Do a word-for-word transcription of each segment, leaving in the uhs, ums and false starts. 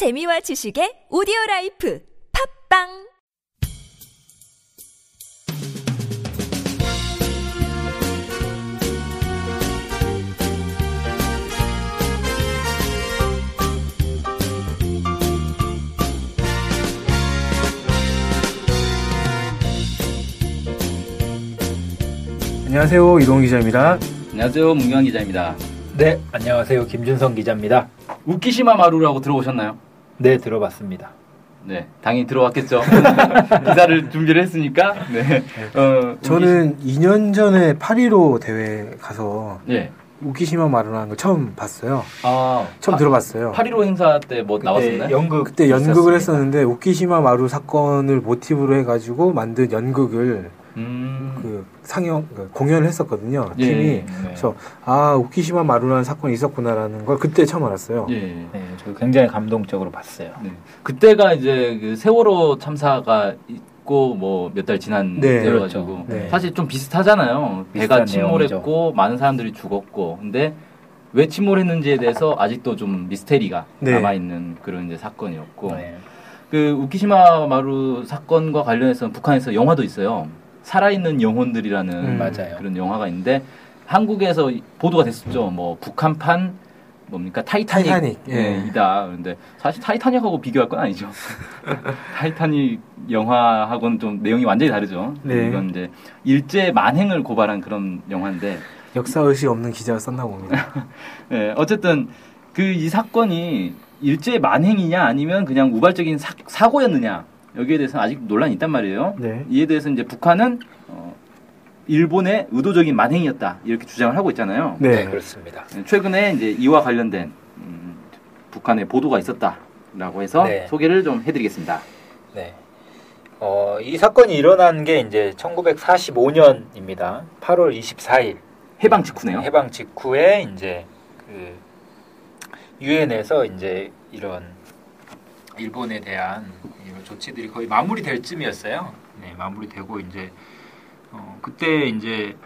재미와 지식의 오디오라이프 팝빵 안녕하세요. 이동훈 기자입니다. 안녕하세요. 문경환 기자입니다. 네, 안녕하세요. 김준성 기자입니다. 우키시마 마루라고 들어보셨나요? 네, 들어봤습니다. 네, 당연히 들어봤겠죠. 기사를 준비를 했으니까. 네. 어, 저는 우키시... 이 년 전에 팔 일오 대회에 가서 네. 우키시마 마루라는 걸 처음 봤어요. 아, 처음 아, 들어봤어요. 팔 일오 행사 때 뭐 나왔었나요? 연극, 그때 연극을 있었습니다. 했었는데 우키시마 마루 사건을 모티브로 해가지고 만든 연극을 음... 그 상영 그 공연을 했었거든요. 예, 팀이 예. 그래서 아 우키시마 마루라는 사건이 있었구나라는 걸 그때 처음 알았어요. 예, 예. 네, 저 굉장히 감동적으로 봤어요. 네. 그때가 이제 그 세월호 참사가 있고 뭐 몇 달 지난 때여가지고 네, 네. 사실 좀 비슷하잖아요. 배가 침몰했고 내용이죠. 많은 사람들이 죽었고 근데 왜 침몰했는지에 대해서 아직도 좀 미스테리가 네. 남아 있는 그런 이제 사건이었고 네. 그 우키시마 마루 사건과 관련해서는 북한에서 영화도 있어요. 살아있는 영혼들이라는 음, 맞아요. 그런 영화가 있는데 한국에서 보도가 됐었죠. 뭐 북한판 뭡니까 타이타닉이다. 타이타닉. 예. 그런데 사실 타이타닉하고 비교할 건 아니죠. 타이타닉 영화하고는 좀 내용이 완전히 다르죠. 네. 이건 이제 일제 만행을 고발한 그런 영화인데 역사 의식 없는 기자가 썼나 봅니다. 네, 어쨌든 그 이 사건이 일제 만행이냐 아니면 그냥 우발적인 사, 사고였느냐. 여기에 대해서는 아직 논란이 있단 말이에요. 네. 이에 대해서 이제 북한은 어, 일본의 의도적인 만행이었다 이렇게 주장을 하고 있잖아요. 네, 네 그렇습니다. 최근에 이제 이와 관련된 음, 북한의 보도가 있었다라고 해서 네. 소개를 좀 해드리겠습니다. 네. 어, 이 사건이 일어난 게 이제 천구백사십오 년입니다. 팔월 이십사일 해방 직후네요. 해방 직후에 이제 그 유엔에서 이제 이런 일본에 대한 조치들이 거의 마무리될 쯤이었어요. 네, 마무리되고 이제 어, 그때 이제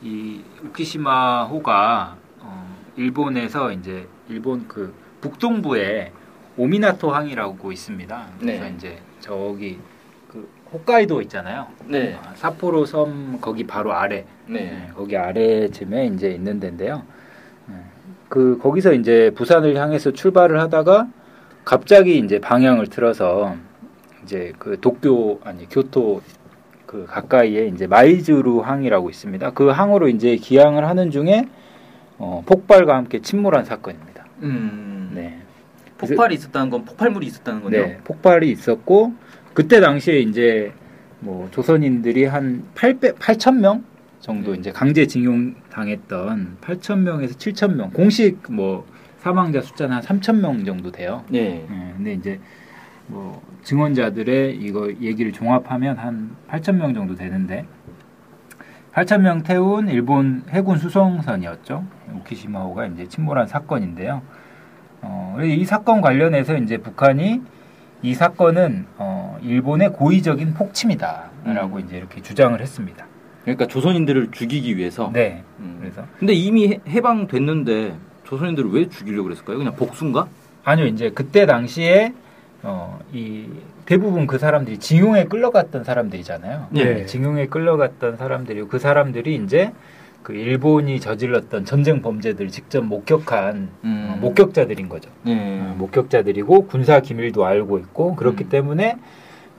이 우키시마호가 어, 일본에서 이제 일본 그 북동부에 오미나토항이라고 있습니다. 그래서 네. 이제 저기 그 홋카이도 있잖아요. 네. 아, 삿포로 섬 거기 바로 아래. 네. 네. 거기 아래쯤에 이제 있는 데인데요. 네. 그 거기서 이제 부산을 향해서 출발을 하다가 갑자기 이제 방향을 틀어서 이제 그 도쿄 아니 교토 그 가까이에 이제 마이즈루 항이라고 있습니다. 그 항으로 이제 기항을 하는 중에 어, 폭발과 함께 침몰한 사건입니다. 음, 네. 폭발이 있었다는 건 폭발물이 있었다는 거죠. 네, 폭발이 있었고 그때 당시에 이제 뭐 조선인들이 한 팔천 명 정도 네. 이제 강제징용 당했던 팔천 명에서 칠천 명 공식 뭐 사망자 숫자는 한 삼천 명 정도 돼요. 네. 네. 근데 이제 뭐 증언자들의 이거 얘기를 종합하면 한 팔천 명 정도 되는데 팔천 명 태운 일본 해군 수송선이었죠. 우키시마호가 이제 침몰한 사건인데요. 어, 이 사건 관련해서 이제 북한이 이 사건은 어, 일본의 고의적인 폭침이다라고 음. 이제 이렇게 주장을 했습니다. 그러니까 조선인들을 죽이기 위해서. 네. 음. 그래서. 근데 이미 해방됐는데 조선인들을 왜 죽이려고 그랬을까요? 그냥 복수인가? 아니요, 이제 그때 당시에 어, 이 대부분 그 사람들이 징용에 끌려갔던 사람들이잖아요. 네. 징용에 끌려갔던 사람들이고 그 사람들이 이제 그 일본이 저질렀던 전쟁 범죄들을 직접 목격한 음. 어, 목격자들인 거죠. 네. 어, 목격자들이고 군사 기밀도 알고 있고 그렇기 음. 때문에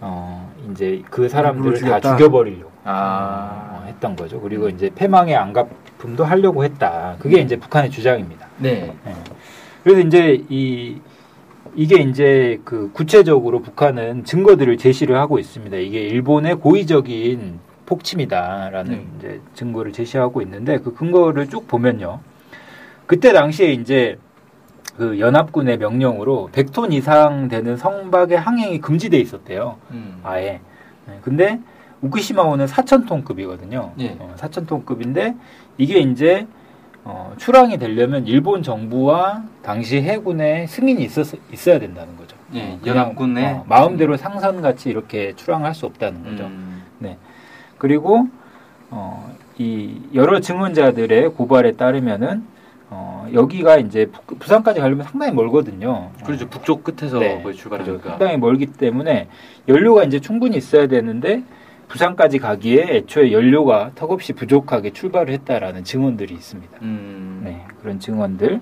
어, 이제 그 사람들을 다 죽여버리려고 아. 어, 했던 거죠. 그리고 이제 패망의 안갚음도 하려고 했다. 그게 이제 북한의 주장입니다. 네. 네. 그래서 이제 이 이게 이제 그 구체적으로 북한은 증거들을 제시를 하고 있습니다. 이게 일본의 고의적인 폭침이다라는 네. 이제 증거를 제시하고 있는데 그 근거를 쭉 보면요. 그때 당시에 이제 그 연합군의 명령으로 백 톤 이상 되는 성박의 항행이 금지돼 있었대요. 음. 아예. 근데 우키시마호는 사천 톤급이거든요. 네. 어, 사천 톤급인데 이게 이제 어, 출항이 되려면 일본 정부와 당시 해군의 승인이 있었, 있어야 된다는 거죠. 네, 연합군의 어, 마음대로 상선같이 이렇게 출항할 수 없다는 거죠. 음. 네. 그리고 어, 이 여러 증언자들의 고발에 따르면은 어, 여기가 이제 부, 부산까지 가려면 상당히 멀거든요. 그렇죠. 북쪽 끝에서 네. 거의 출발하니까. 그렇죠. 상당히 멀기 때문에 연료가 이제 충분히 있어야 되는데 부산까지 가기에 애초에 연료가 턱없이 부족하게 출발을 했다라는 증언들이 있습니다. 음. 네, 그런 증언들.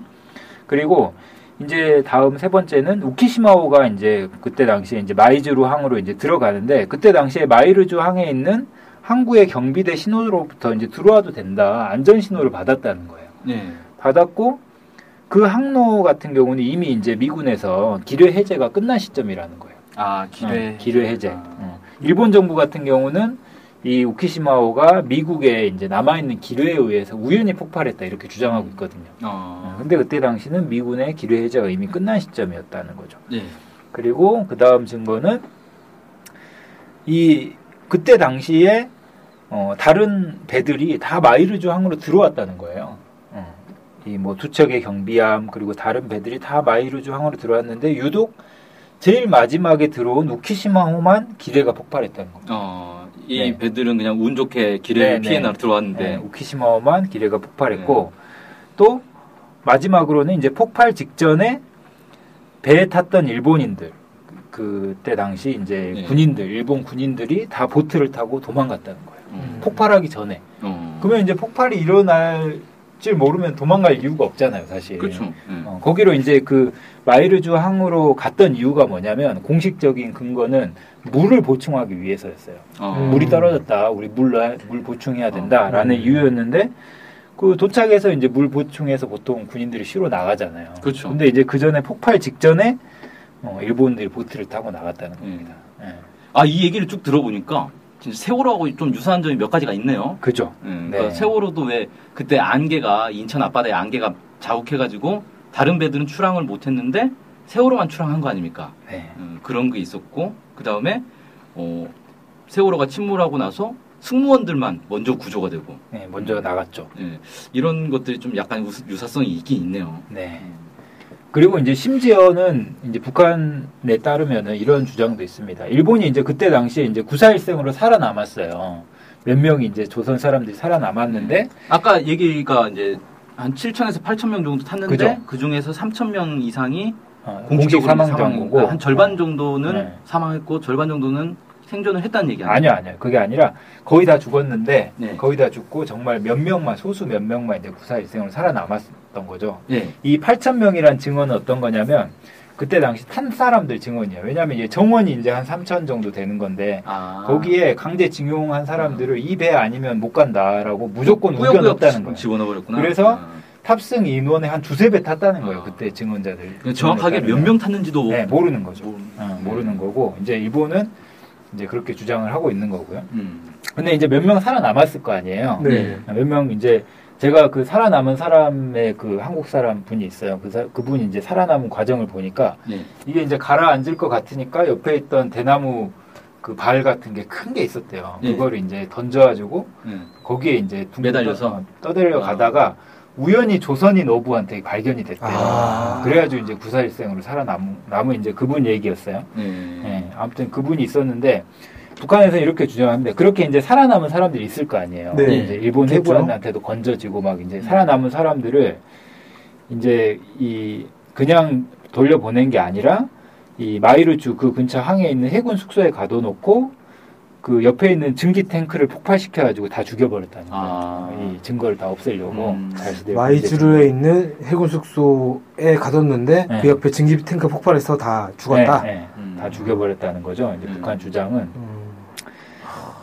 그리고 이제 다음 세 번째는 우키시마호가 이제 그때 당시에 이제 마이즈루 항으로 이제 들어가는데 그때 당시에 마이즈루 항에 있는 항구의 경비대 신호로부터 이제 들어와도 된다. 안전 신호를 받았다는 거예요. 네. 받았고 그 항로 같은 경우는 이미 이제 미군에서 기뢰 해제가 끝난 시점이라는 거예요. 아, 기뢰. 어, 기뢰 해제. 아. 어. 일본 정부 같은 경우는 이 우키시마호가 미국에 이제 남아있는 기뢰에 의해서 우연히 폭발했다 이렇게 주장하고 있거든요. 어. 어, 근데 그때 당시는 미군의 기뢰 해제가 이미 끝난 시점이었다는 거죠. 네. 그리고 그 다음 증거는 이 그때 당시에 어, 다른 배들이 다 마이르주 항으로 들어왔다는 거예요. 어. 이 뭐 두 척의 경비함 그리고 다른 배들이 다 마이르주 항으로 들어왔는데 유독 제일 마지막에 들어온 우키시마호만 기뢰가 폭발했다는 겁니다. 어, 이 네. 배들은 그냥 운 좋게 기뢰를 피해 나러 들어왔는데 네, 우키시마호만 기뢰가 폭발했고 네. 또 마지막으로는 이제 폭발 직전에 배에 탔던 일본인들 그때 당시 이제 네. 군인들 일본 군인들이 다 보트를 타고 도망갔다는 거예요. 음. 폭발하기 전에. 음. 그러면 이제 폭발이 일어날 질 모르면 도망갈 이유가 없잖아요, 사실. 그렇죠. 음. 어, 거기로 이제 그 마이르주 항으로 갔던 이유가 뭐냐면 공식적인 근거는 물을 보충하기 위해서였어요. 어. 물이 떨어졌다, 우리 물 물 보충해야 된다라는 어. 음. 이유였는데 그 도착해서 이제 물 보충해서 보통 군인들이 쉬러 나가잖아요. 그렇죠. 근데 이제 그 전에 폭발 직전에 어, 일본들이 보트를 타고 나갔다는 겁니다. 음. 네. 아, 이 얘기를 쭉 들어보니까. 세월호하고 좀 유사한 점이 몇 가지가 있네요. 그죠. 음, 그러니까 네. 세월호도 왜 그때 안개가 인천 앞바다에 안개가 자욱해가지고 다른 배들은 출항을 못했는데 세월호만 출항한 거 아닙니까? 네. 음, 그런 게 있었고 그 다음에 어, 세월호가 침몰하고 나서 승무원들만 먼저 구조가 되고 네, 먼저 나갔죠. 네, 이런 것들이 좀 약간 유사성이 있긴 있네요. 네. 그리고 이제 심지어는 이제 북한에 따르면은 이런 주장도 있습니다. 일본이 이제 그때 당시에 이제 구사일생으로 살아남았어요. 몇 명이 이제 조선 사람들이 살아남았는데 아까 얘기가 이제 한 칠천에서 팔천 명 정도 탔는데 그죠? 그 중에서 삼천 명 이상이 어, 공식 사망자고 한 절반 정도는 네. 사망했고 절반 정도는 생존을 했다는 얘기 아니에요? 아니요, 아니요. 그게 아니라 거의 다 죽었는데 네. 거의 다 죽고 정말 몇 명만 소수 몇 명만 이제 구사일생으로 살아남았던 거죠. 네. 이 팔천 명이란 증언은 어떤 거냐면 그때 당시 탄 사람들 증언이에요. 왜냐하면 이제 정원이 이제 한 삼천 정도 되는 건데 아. 거기에 강제징용한 사람들을 이 배 아니면 못 간다라고 무조건 우겨넣었다는 거예요. 집어넣어버렸구나. 그래서 아. 탑승 인원의 한 두세 배 탔다는 거예요. 아. 그때 증언자들. 정확하게 몇 명 탔는지도 네, 모르는 거죠. 모르는, 어, 모르는 거고 이제 일본은 이제 그렇게 주장을 하고 있는 거고요. 음. 근데 이제 몇 명 살아남았을 거 아니에요. 네. 몇 명 이제 제가 그 살아남은 사람의 그 한국 사람 분이 있어요. 그 사, 그분이 이제 살아남은 과정을 보니까 네. 이게 이제 가라앉을 것 같으니까 옆에 있던 대나무 그 발 같은 게 큰 게 있었대요. 네. 그거를 이제 던져가지고 네. 거기에 이제 매달려서 떠들려 가다가 우연히 조선인 어부한테 발견이 됐대요. 아~ 그래가지고 이제 구사일생으로 살아남은 남은 이제 그분 얘기였어요. 네. 네, 아무튼 그분이 있었는데 북한에서는 이렇게 주장하는데 그렇게 이제 살아남은 사람들이 있을 거 아니에요. 네. 이제 일본 해군한테도 건져지고 막 이제 살아남은 사람들을 이제 이 그냥 돌려보낸 게 아니라 이 마이루주 그 근처 항에 있는 해군 숙소에 가둬놓고 그 옆에 있는 증기 탱크를 폭발시켜가지고 다 죽여버렸다는 거예요. 아~ 이 증거를 다 없애려고. 음. 마이즈루에 있는 해군 숙소에 가뒀는데 네. 그 옆에 증기 탱크 폭발해서 다 죽었다. 네, 네. 음. 다 죽여버렸다는 거죠. 이제 음. 북한 주장은. 음.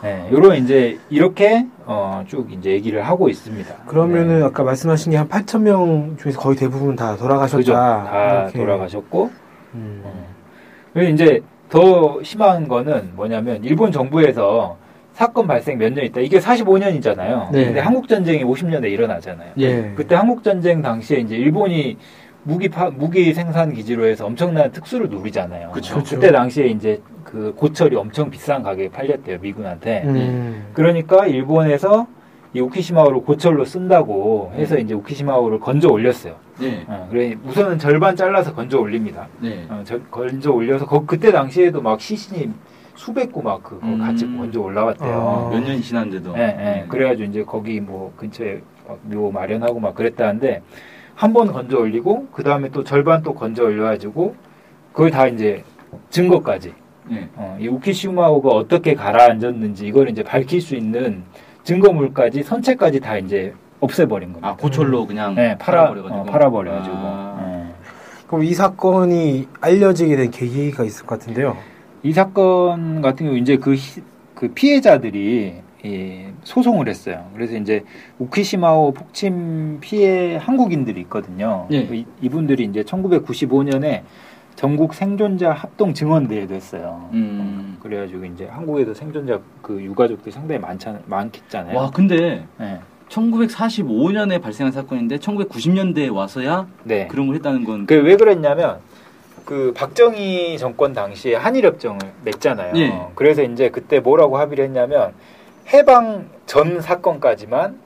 네, 요런 이제 이렇게 어, 쭉 이제 얘기를 하고 있습니다. 그러면은 네. 아까 말씀하신 게 한 팔천 명 중에서 거의 대부분 다 돌아가셨다. 그죠. 다 이렇게. 돌아가셨고. 음. 음. 그리고 이제. 더 심한 거는 뭐냐면 일본 정부에서 사건 발생 몇 년 있다. 이게 사십오 년이잖아요. 네. 근데 한국 전쟁이 오십 년에 일어나잖아요. 네. 그때 한국 전쟁 당시에 이제 일본이 무기 파, 무기 생산 기지로 해서 엄청난 특수를 누리잖아요. 그쵸. 그때 당시에 이제 그 고철이 엄청 비싼 가격에 팔렸대요, 미군한테. 음. 그러니까 일본에서 이 우키시마호를 고철로 쓴다고 해서 네. 이제 우키시마호를 건져 올렸어요. 네. 어, 그래 우선은 절반 잘라서 건져 올립니다. 네. 어, 저, 건져 올려서 거, 그때 당시에도 막 시신이 수백 구 막 그거 음. 같이 건져 올라왔대요. 아. 몇 년이 지났는데도. 네, 네. 네. 그래가지고 이제 거기 뭐 근처에 막 묘 마련하고 막 그랬다는데 한 번 건져 올리고 그 다음에 또 절반 또 건져 올려가지고 그걸 다 이제 증거까지 네. 어, 이 우키시마호가 어떻게 가라앉았는지 이걸 이제 밝힐 수 있는 증거물까지 선체까지 다 이제 없애버린 겁니다. 아 고철로 그냥 네, 팔아 버려가지고. 어, 팔아 버려가지고. 아. 네. 그럼 이 사건이 알려지게 된 계기가 있을 것 같은데요. 이 사건 같은 경우 이제 그, 히, 그 피해자들이 예, 소송을 했어요. 그래서 이제 우키시마호 폭침 피해 한국인들이 있거든요. 예. 이, 이분들이 이제 천구백구십오 년에 전국 생존자 합동 증언대회도 했어요. 음. 그래가지고 이제 한국에도 생존자 그 유가족들이 상당히 많잖 많겠잖아요. 와 근데 예. 천구백사십오 년에 발생한 사건인데 천구백구십 년대에 와서야 네. 그런 걸 했다는 건. 그 왜 그랬냐면. 그 박정희 정권 당시에 한일협정을 맺잖아요. 예. 그래서 이제 그때 뭐라고 합의를 했냐면 해방 전 사건까지만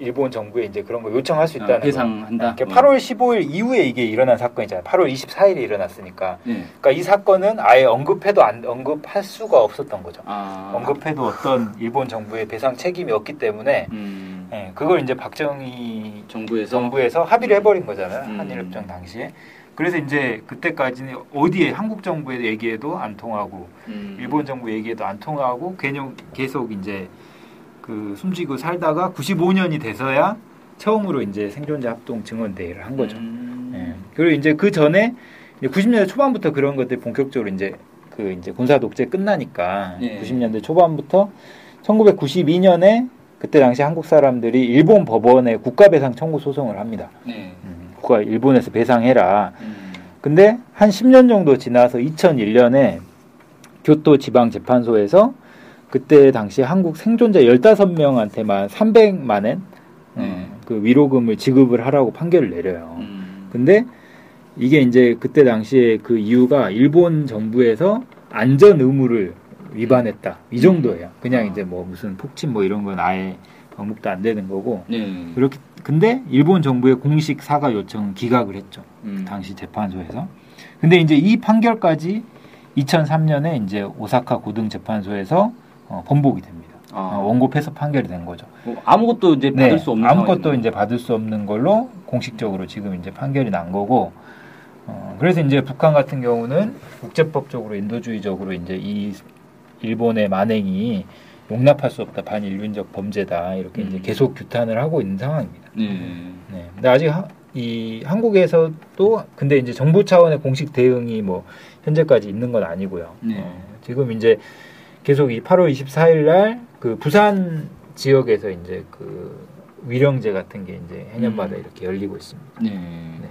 일본 정부에 이제 그런 거 요청할 수 있다는. 아, 배상한다. 거. 팔월 십오 일 이후에 이게 일어난 사건이잖아요. 팔월 이십사일에 일어났으니까. 예. 그러니까 이 사건은 아예 언급해도 안 언급할 수가 없었던 거죠. 아. 언급해도 어떤 일본 정부의 배상 책임이 없기 때문에 음. 예, 그걸 이제 박정희 정부에서 정부에서 합의를 해버린 거잖아요. 음. 한일협정 당시에. 그래서 이제 그때까지는 어디에 한국 정부의 얘기에도 안 통하고 음. 일본 정부 얘기에도 안 통하고 개념 계속 이제 그 숨지고 살다가 구십오 년이 돼서야 처음으로 이제 생존자 합동 증언 대회를 한 거죠. 음. 예. 그리고 이제 그 전에 구십 년대 초반부터 그런 것들 본격적으로 이제 그 이제 군사 독재 끝나니까 예. 구십 년대 초반부터 천구백구십이 년에 그때 당시 한국 사람들이 일본 법원에 국가배상 청구 소송을 합니다. 예. 국가 일본에서 배상해라. 음. 근데 한 십 년 정도 지나서 이천일 년에 교토 지방재판소에서 그때 당시 한국 생존자 십오 명한테만 삼백만 엔 음. 음, 그 위로금을 지급을 하라고 판결을 내려요. 음. 근데 이게 이제 그때 당시에 그 이유가 일본 정부에서 안전 의무를 위반했다. 이 정도예요. 그냥 아. 이제 뭐 무슨 폭침 뭐 이런 건 아예 방법도 안 되는 거고. 네. 그렇게 근데 일본 정부의 공식 사과 요청 기각을 했죠. 음. 당시 재판소에서. 근데 이제 이 판결까지 이천삼 년에 이제 오사카 고등 재판소에서 어, 번복이 됩니다. 아. 어, 원고 패소 판결이 된 거죠. 뭐 아무것도 이제 받을 네, 수 없는 아무것도 상황이네요. 이제 받을 수 없는 걸로 공식적으로 지금 이제 판결이 난 거고. 어, 그래서 이제 북한 같은 경우는 국제법적으로 인도주의적으로 이제 이 일본의 만행이 용납할 수 없다, 반인륜적 범죄다 이렇게 음. 이제 계속 규탄을 하고 있는 상황입니다. 네. 네. 근데 아직 하, 이 한국에서도 근데 이제 정부 차원의 공식 대응이 뭐 현재까지 있는 건 아니고요. 네. 어, 지금 이제 계속 이 팔월 이십사일날 그 부산 지역에서 이제 그 위령제 같은 게 이제 해년마다 음. 이렇게 열리고 있습니다. 네. 네.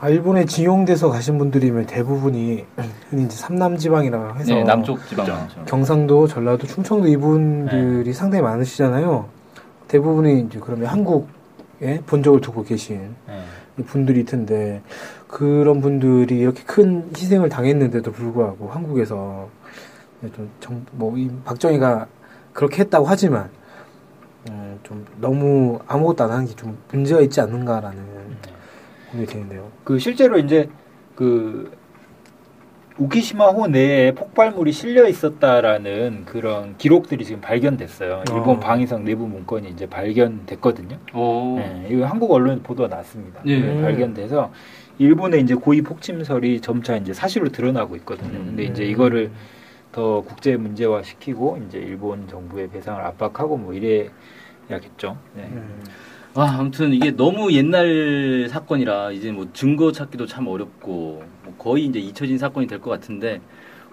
아, 일본에 지용돼서 가신 분들이면 대부분이 흔히 이제 삼남지방이라고 해서 네, 남쪽 지방 그렇죠. 경상도, 전라도, 충청도 이분들이 네. 상당히 많으시잖아요. 대부분이 이제 그러면 한국에 본적을 두고 계신 네. 분들이 텐데 그런 분들이 이렇게 큰 희생을 당했는데도 불구하고 한국에서 좀 정, 뭐 이 박정희가 그렇게 했다고 하지만 음, 좀 너무 아무것도 안 하는 게 좀 문제가 있지 않는가라는. 네. 그 실제로 이제 그 우키시마호 내에 폭발물이 실려 있었다라는 그런 기록들이 지금 발견됐어요. 어. 일본 방위성 내부 문건이 이제 발견됐거든요. 네, 이거 한국 언론 보도 났습니다. 예. 네, 발견돼서 일본의 이제 고위 폭침설이 점차 이제 사실로 드러나고 있거든요. 음. 근데 이제 이거를 더 국제 문제화 시키고 이제 일본 정부의 배상을 압박하고 뭐 이래야겠죠. 네. 음. 아, 아무튼 이게 너무 옛날 사건이라 이제 뭐 증거 찾기도 참 어렵고 뭐 거의 이제 잊혀진 사건이 될 것 같은데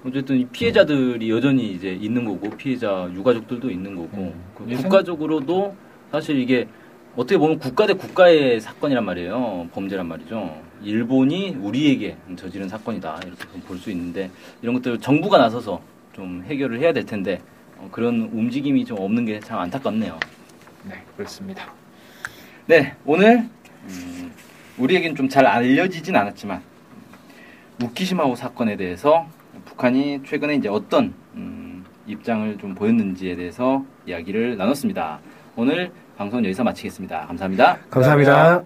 어쨌든 이 피해자들이 여전히 이제 있는 거고 피해자 유가족들도 있는 거고 음. 국가적으로도 사실 이게 어떻게 보면 국가 대 국가의 사건이란 말이에요. 범죄란 말이죠. 일본이 우리에게 저지른 사건이다 이렇게 볼 수 있는데 이런 것들 정부가 나서서 좀 해결을 해야 될 텐데 어, 그런 움직임이 좀 없는 게 참 안타깝네요. 네, 그렇습니다. 네, 오늘 음, 우리에겐 좀 잘 알려지진 않았지만 우키시마호 사건에 대해서 북한이 최근에 이제 어떤 음, 입장을 좀 보였는지에 대해서 이야기를 나눴습니다. 오늘 방송 여기서 마치겠습니다. 감사합니다. 감사합니다. 감사합니다.